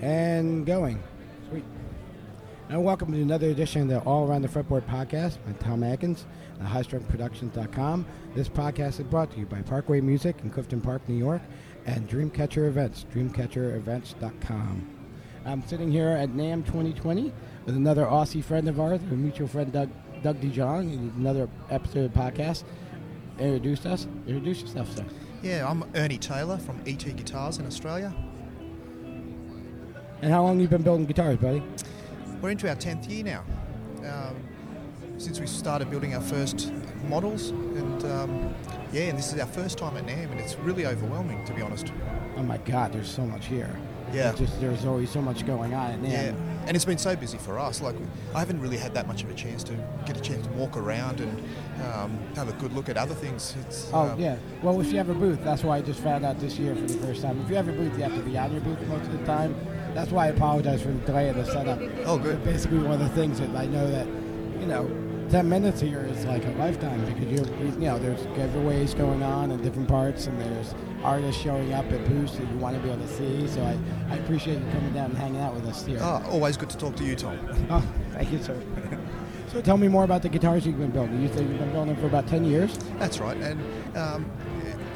and going. Sweet. And welcome to another edition of the All Around the Fretboard podcast. I'm Tom Adkins at HighstrungProductions.com. This podcast is brought to you by Parkway Music in Clifton Park, New York, and Dreamcatcher Events, DreamcatcherEvents.com. I'm sitting here at NAMM 2020 with another Aussie friend of ours, a mutual friend, Doug Dijon, in another episode of the podcast. Introduce yourself, sir. Yeah, I'm Ernie Taylor from ET Guitars in Australia. And how long have you been building guitars, buddy? We're into our 10th year now. Since we started building our first models, and this is our first time at NAMM, and it's really overwhelming, to be honest. Oh my God, there's so much here. Yeah. There's always so much going on at NAMM. Yeah, and it's been so busy for us. Like, I haven't really had that much of a chance to walk around and have a good look at other things. Well, if you have a booth, that's why I just found out this year for the first time. If you have a booth, you have to be on your booth most of the time. That's why I apologize for the delay of the setup. Oh, good. It's basically one of the things that I know that, 10 minutes here is like a lifetime because there's giveaways going on in different parts and there's artists showing up at booths that you want to be able to see. So I appreciate you coming down and hanging out with us here. Always good to talk to you, Tom. Oh, thank you, sir. So tell me more about the guitars you've been building. You say you've been building them for about 10 years? That's right. And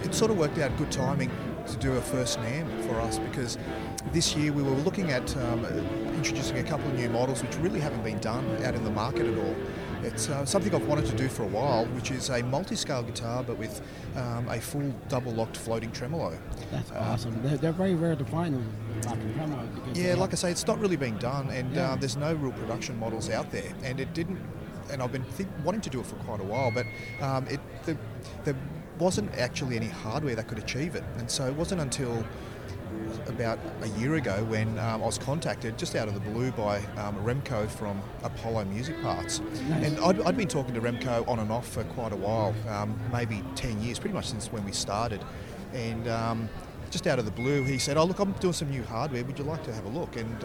it sort of worked out good timing to do a first NAMM for us because this year we were looking at introducing a couple of new models which really haven't been done out in the market at all. It's something I've wanted to do for a while, which is a multi-scale guitar but with a full double-locked floating tremolo. That's awesome. They're very rare to find them. Yeah, like I say, it's not really being done, and there's no real production models out there, and it didn't. And I've been wanting to do it for quite a while, but there wasn't actually any hardware that could achieve it, and so it wasn't until about a year ago when I was contacted just out of the blue by Remco from Apollo Music Parts. Nice. And I'd been talking to Remco on and off for quite a while, maybe 10 years, pretty much since when we started. And just out of the blue, he said, look, I'm doing some new hardware. Would you like to have a look? And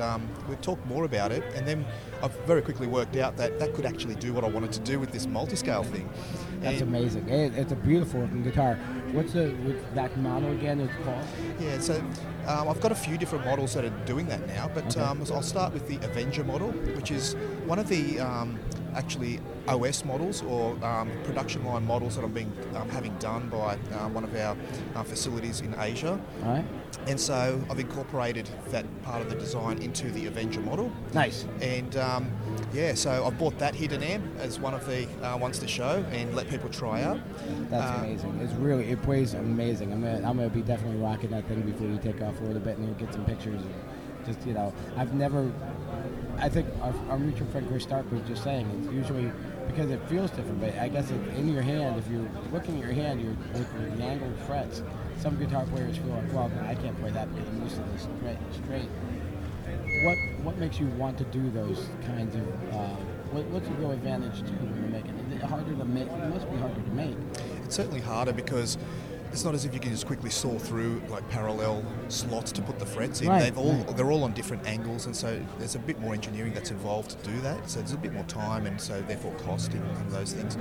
we talked more about it. And then I've very quickly worked out that that could actually do what I wanted to do with this multi-scale thing. That's amazing. It's a beautiful looking guitar. What's that model again? It's called? Yeah, so I've got a few different models that are doing that now, but okay. I'll start with the Avenger model, which is one of the actually OS models or production line models that I'm having done by one of our facilities in Asia. All right. And so I've incorporated that part of the design into the Avenger model. Nice. And so I've brought that here to NAMM as one of the ones to show and let people try out. That's amazing. It plays amazing. I'm gonna be definitely rocking that thing before you take off a little bit and we'll get some pictures. Just I think our mutual friend Chris Stark was just saying it's usually because it feels different, but I guess in your hand, if you're looking at your hand, you're with your angled frets. Some guitar players feel like, well, I can't play that because I'm used to this straight. What makes you want to do those kinds of? What's the real advantage to when you're making it? Is it harder to make? It must be harder to make. It's certainly harder because it's not as if you can just quickly saw through like parallel slots to put the frets in. Right, They're all on different angles, and so there's a bit more engineering that's involved to do that. So there's a bit more time, and so therefore cost and those things.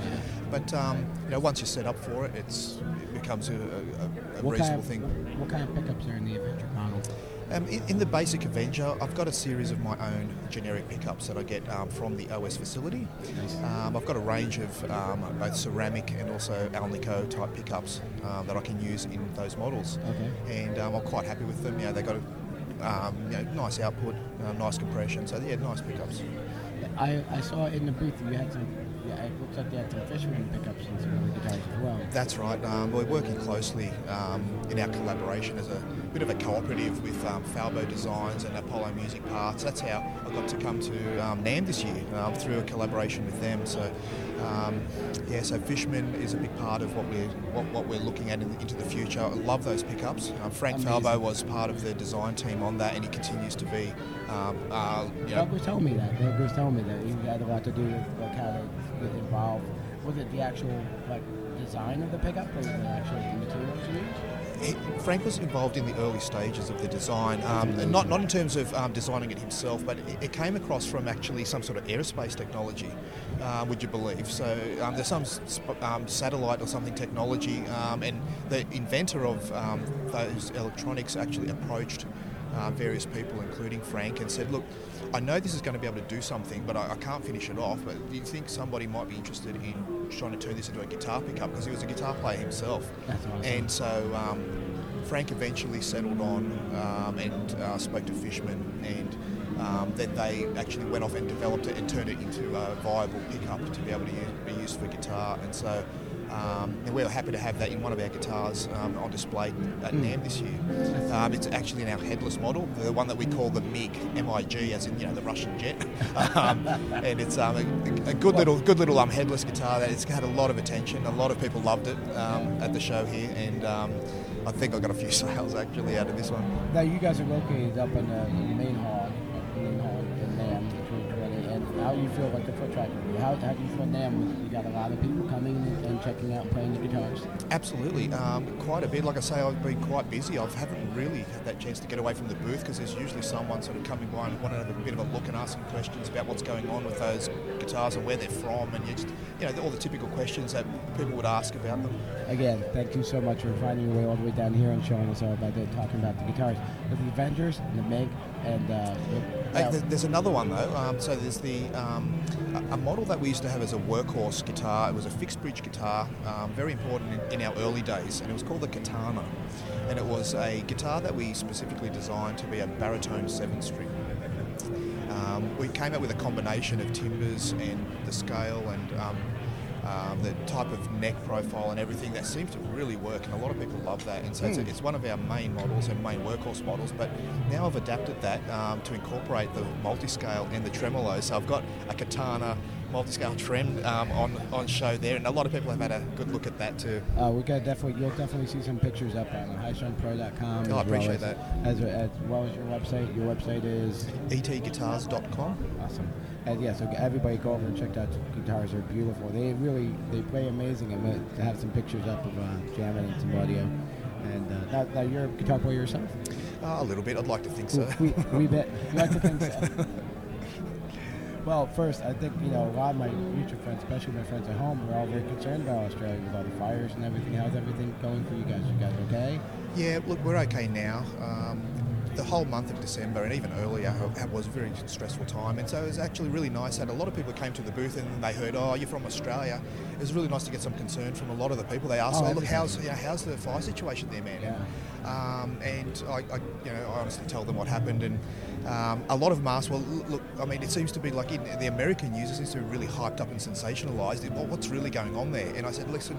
Yeah. But once you're set up for it, it becomes a reasonable thing. What kind of pickups are in the Avenger model? In the basic Avenger, I've got a series of my own generic pickups that I get from the OS facility. Nice. I've got a range of both ceramic and also Alnico type pickups that I can use in those models. Okay. And I'm quite happy with them. They've got a nice output, nice compression. So nice pickups. I saw in the booth that you had some. Yeah, it looks like they had some Fishman pickups and some other guitars as well. That's right. We're working closely in our collaboration as a bit of a cooperative with Falbo Designs and Apollo Music Parts. That's how I got to come to NAMM this year, through a collaboration with them. So, so Fishman is a big part of what we're looking at into the future. I love those pickups. Frank Falbo was part of the design team on that, and he continues to be. Doug was telling me that. Doug was telling me that he had a lot to do with how to get involved. Was it the actual design of the pickup, or was it actually the materials used? Frank was involved in the early stages of the design, not in terms of designing it himself, but it came across from actually some sort of aerospace technology, would you believe? So there's some satellite or something technology, and the inventor of those electronics actually approached various people, including Frank, and said, look, I know this is going to be able to do something, but I can't finish it off, but do you think somebody might be interested in trying to turn this into a guitar pickup? Because he was a guitar player himself. That's awesome. And so Frank eventually settled on and spoke to Fishman, and then they actually went off and developed it and turned it into a viable pickup to be able to be used for guitar. And so and we were happy to have that in one of our guitars on display at NAMM this year. It's actually in our headless model, the one that we call the MIG, M-I-G, as in, you know, the Russian jet. And it's a good little headless guitar that it's had a lot of attention. A lot of people loved it at the show here, and I think I got a few sales actually out of this one. Now you guys are located up in the main hall in NAMM. How do you feel about the foot track? How do you feel now? You got a lot of people coming and checking out, playing the guitars? Absolutely, quite a bit. Like I say, I've been quite busy. I haven't really had that chance to get away from the booth because there's usually someone sort of coming by and wanting to have a bit of a look and asking questions about what's going on with those guitars and where they're from, and all the typical questions that people would ask about them. Again, thank you so much for finding your way all the way down here and showing us all about that, talking about the guitars. With the Avengers, and the MIG, and... there's another one, though. So there's the a model that we used to have as a workhorse guitar. It was a fixed bridge guitar, very important in our early days, and it was called the Katana. And it was a guitar that we specifically designed to be a baritone 7-string. We came out with a combination of timbers and the scale and the type of neck profile and everything that seems to really work, and a lot of people love that, and so it's one of our main models and main workhorse models. But now I've adapted that to incorporate the multi-scale and the tremolo, so I've got a Katana multi-scale trend on show there, and a lot of people have had a good look at that too. You'll definitely see some pictures up on HighstrungPro.com. Oh, I appreciate that. As well as your website. Your website is ET Guitars.com. Awesome. And yeah, so everybody go over and check out. Guitars are beautiful. They play amazing. And to have some pictures up of jamming and some audio. And now you're a guitar player yourself. A little bit. I'd like to think so. We bet. You like to think so. Well, first, I think, a lot of my future friends, especially my friends at home, are all very concerned about Australia with all the fires and everything. How's everything going for you guys? You guys okay? Yeah, look, we're okay now. The whole month of December and even earlier was a very stressful time, and so it was actually really nice that a lot of people came to the booth and they heard, oh, you're from Australia. It was really nice to get some concern from a lot of the people. They asked, look, how's the fire situation there, man? Yeah. And I honestly tell them what happened, and a lot of masks. Well, look, I mean, it seems to be like in the American news, it seems to be really hyped up and sensationalised. Well, what's really going on there? And I said, listen.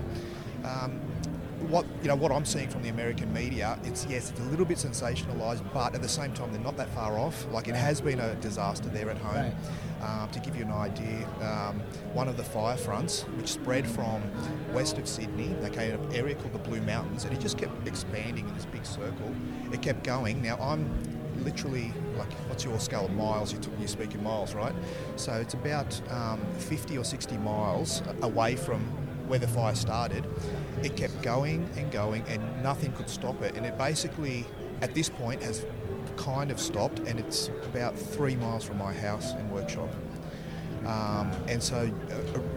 What I'm seeing from the American media, it's a little bit sensationalized, but at the same time they're not that far off. Like, it has been a disaster there at home. Right. To give you an idea, one of the fire fronts, which spread from west of Sydney, in an area called the Blue Mountains, and it just kept expanding in this big circle. It kept going. Now I'm literally, like, what's your scale of miles? You speak in miles, right? So it's about 50 or 60 miles away from where the fire started. It kept going and nothing could stop it, and it basically at this point has kind of stopped, and it's about 3 miles from my house and workshop. And so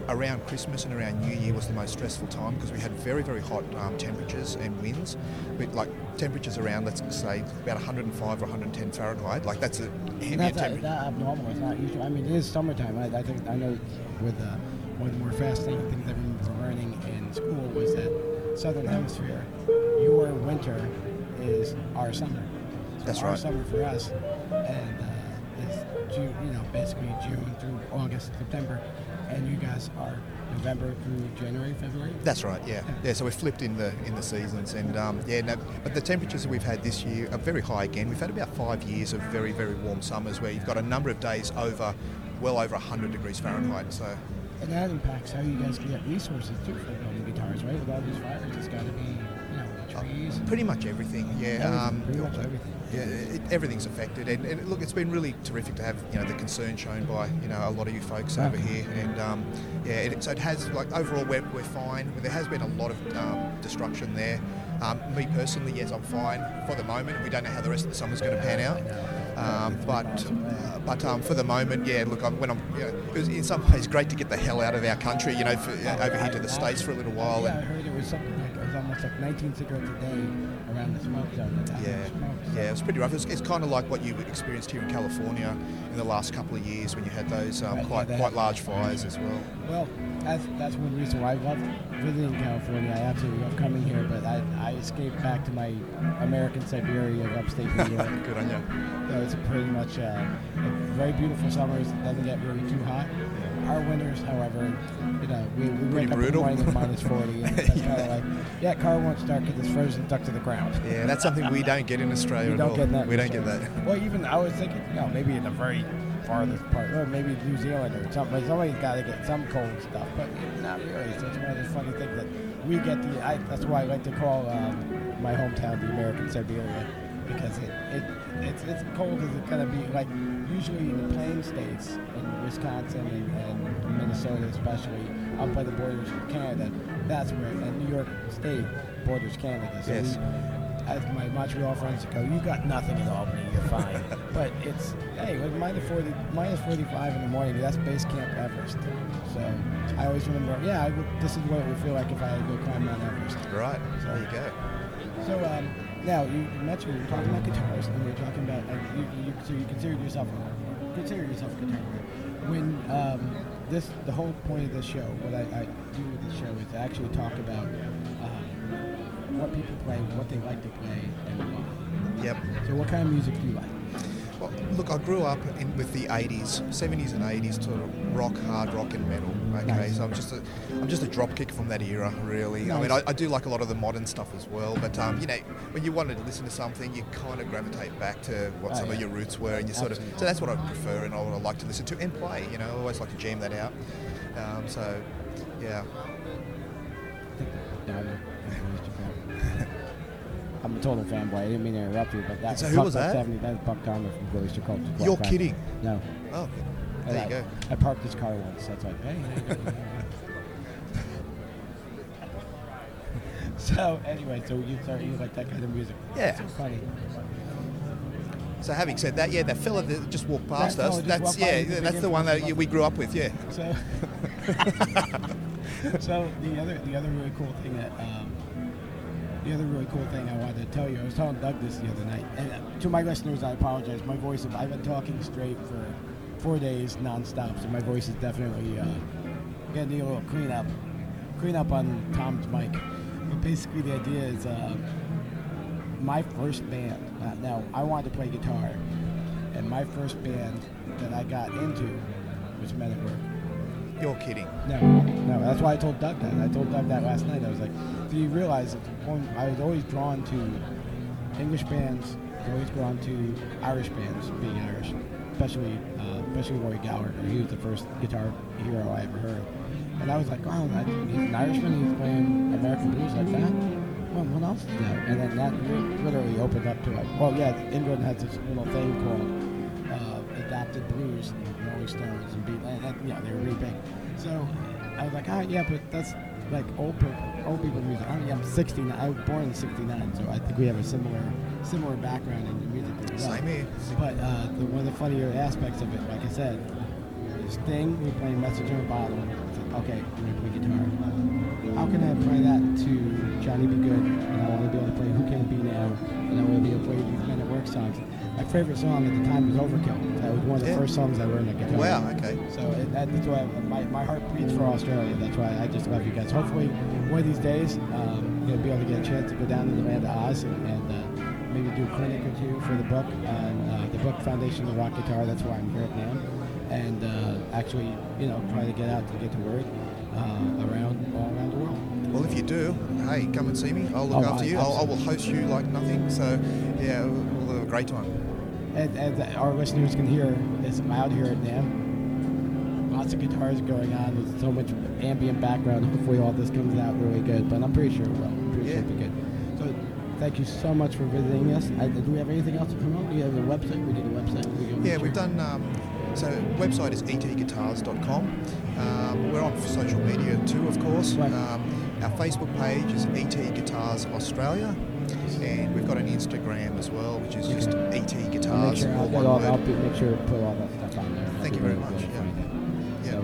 around Christmas and around New Year was the most stressful time because we had very, very hot temperatures and winds. But like temperatures around, let's say, about 105 or 110 Fahrenheit. Like, that's a ambient temperature. That's not abnormal. It's not usual. I mean, it is summertime. I think I know with one of the more fascinating things everyone was learning in school was that Southern Hemisphere, your winter is our summer. So that's right. Summer for us, and it's June, basically June through August, September, and you guys are November through January, February. That's right. Yeah, yeah. So we flipped in the seasons, and but the temperatures that we've had this year are very high again. We've had about 5 years of very, very warm summers where you've got a number of days well over 100 degrees Fahrenheit. So. And that impacts how you guys get resources too for building guitars, right? With all these fires, it's got to be, trees. Pretty much everything, yeah. Pretty much everything. Yeah, everything's affected. And look, it's been really terrific to have the concern shown by a lot of you folks over here. And so it has, like, overall we're fine. There has been a lot of destruction there. Me personally, yes, I'm fine for the moment. We don't know how the rest of the summer's going to pan out. But for the moment, yeah. Look, it was in some ways great to get the hell out of our country, over here to the States for a little while. Yeah, I heard it was something like was almost like 19 cigarettes a day around the smoke zone. It was pretty rough. It's kind of like what you experienced here in California in the last couple of years when you had those quite large fires as well. Well, that's one reason why I love visiting California. I absolutely love coming here, but I escaped back to my American Siberia of upstate New York. Good on you. So it's pretty much a very beautiful summer. It doesn't get really too hot. Our winters, however, we wake up in the morning at minus 40, and that's car won't start because it's frozen stuck to the ground. Yeah, that's something we don't get in Australia at all. We don't get that. Well, even I was thinking, maybe in the very farthest part, or maybe New Zealand or something. Somebody's got to get some cold stuff, but not really. So it's one of those funny things that we get that's why I like to call my hometown the American Siberia, because it's cold as it's going to be. Like, usually in the plain states, in Wisconsin and Minnesota especially, up by the borders of Canada, that's where, and New York State borders Canada. So yes. As my Montreal friends go, you got nothing in Albany, you're fine. But like minus 45 in the morning, that's base camp Everest. So I always remember, this is what it would feel like if I had to go climb Mount Everest. Right, so, there you go. So, now, you mentioned you were talking about guitars, and you were talking about, so you consider yourself a guitar player. When the whole point of this show, what I do with this show is to actually talk about what people play, what they like to play, and why. Yep. So what kind of music do you like? Well, look, I grew up with the 70s and 80s, sort of rock, hard rock and metal. Okay, nice. So I'm just a dropkick from that era, really. Nice. I mean, I do like a lot of the modern stuff as well, but when you wanted to listen to something, you kind of gravitate back to what some of your roots were, and you so that's what I prefer and what I like to listen to and play. I always like to jam that out. I'm a total fanboy. I didn't mean to interrupt you, but that so was who was that? 70, that was Buck Conner from Billy Strickold. You're kidding? No. Oh, there you go. I parked his car once. That's like, hey. So anyway, you like that kind of music? Yeah. It's funny. So having said that, that fella that just walked past us. That's the one that we grew up with. Yeah. So. So the other really cool thing I wanted to tell you, I was telling Doug this the other night, and to my listeners, I apologize. My voice, I've been talking straight for 4 days non-stop, so my voice is definitely going to need a little clean up on Tom's mic. But basically the idea is my first band, now I wanted to play guitar, and my first band that I got into was Men at Work. You're kidding. No. That's why I told Doug that. I told Doug that last night. I was like, do you realize that I was always drawn to English bands, always drawn to Irish bands, being Irish, especially Rory Gallagher. He was the first guitar hero I ever heard. And I was like, oh, he's an Irishman, he's playing American blues like that? Well, what else is that? And then that literally opened up to England has this little thing called adapted blues and Rolling Stones and Beatles, they were really big. So I was like, but that's like old people music. I'm 69. I was born in '69, so I think we have a similar background in music. Same here. But one of the funnier aspects of it, like I said, is Sting. We're playing Message in a Bottle. Okay, I'm gonna play guitar. How can I play that to Johnny B. Good? And I want to be able to play Who Can It Be Now? And I want to be able to play these Men at Work songs. My favorite song at the time was Overkill. That was one of the first songs I learned on guitar. Wow, okay. So that's why my heart beats for Australia. That's why I just love you guys. Hopefully, one of these days, you'll be able to get a chance to go down to the land of Oz and maybe do a clinic or two for the book. And, the book, Foundation of Rock Guitar, that's why I'm here at NAMM. And actually, try to get out to get to work all around the world. Well, if you do, hey, come and see me. I'll look after you. I will host you like nothing. So, yeah, we'll have a great time. And our listeners can hear, it's loud here at NAMM. Lots of guitars going on. There's so much ambient background. Hopefully all this comes out really good, but I'm pretty sure it will. It'll be good. So thank you so much for visiting us. Do we have anything else to promote? Do you have a website? We did a website. Yeah, we've done... So website is etguitars.com. We're on social media too, of course. Right. Our Facebook page is ET Guitars Australia. And we've got an Instagram as well, which is just ET Guitars. I'll put all that stuff on there. Thank you very much. Yeah. So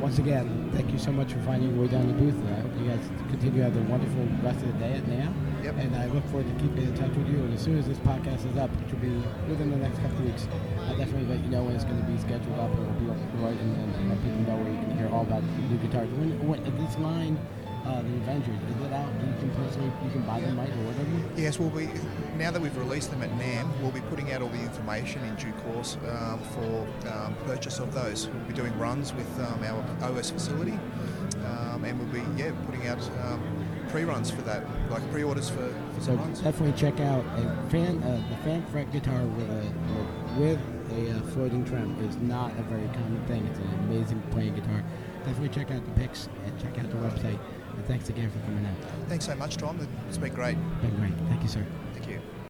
once again, thank you so much for finding your way down the booth. And I hope you guys continue to have a wonderful rest of the day at NAMM. Yep. And I look forward to keeping in touch with you. And as soon as this podcast is up, which will be within the next couple of weeks, I'll definitely let you know when it's going to be scheduled up. And we'll be on the right and let people know where you can hear all about the new guitars. When at this line, the Avenger, is it out? You can buy them right or whatever? Yes, we'll be, now that we've released them at NAMM, we'll be putting out all the information in due course for purchase of those. We'll be doing runs with our OS facility, and we'll be putting out pre-runs for that, like pre-orders for so some runs. Definitely check out the fan fret guitar with a floating trim is not a very common thing. It's an amazing playing guitar. Definitely check out the pics and check out the website. And thanks again for coming out. Thanks so much, Tom. It's been great. Thank you, sir.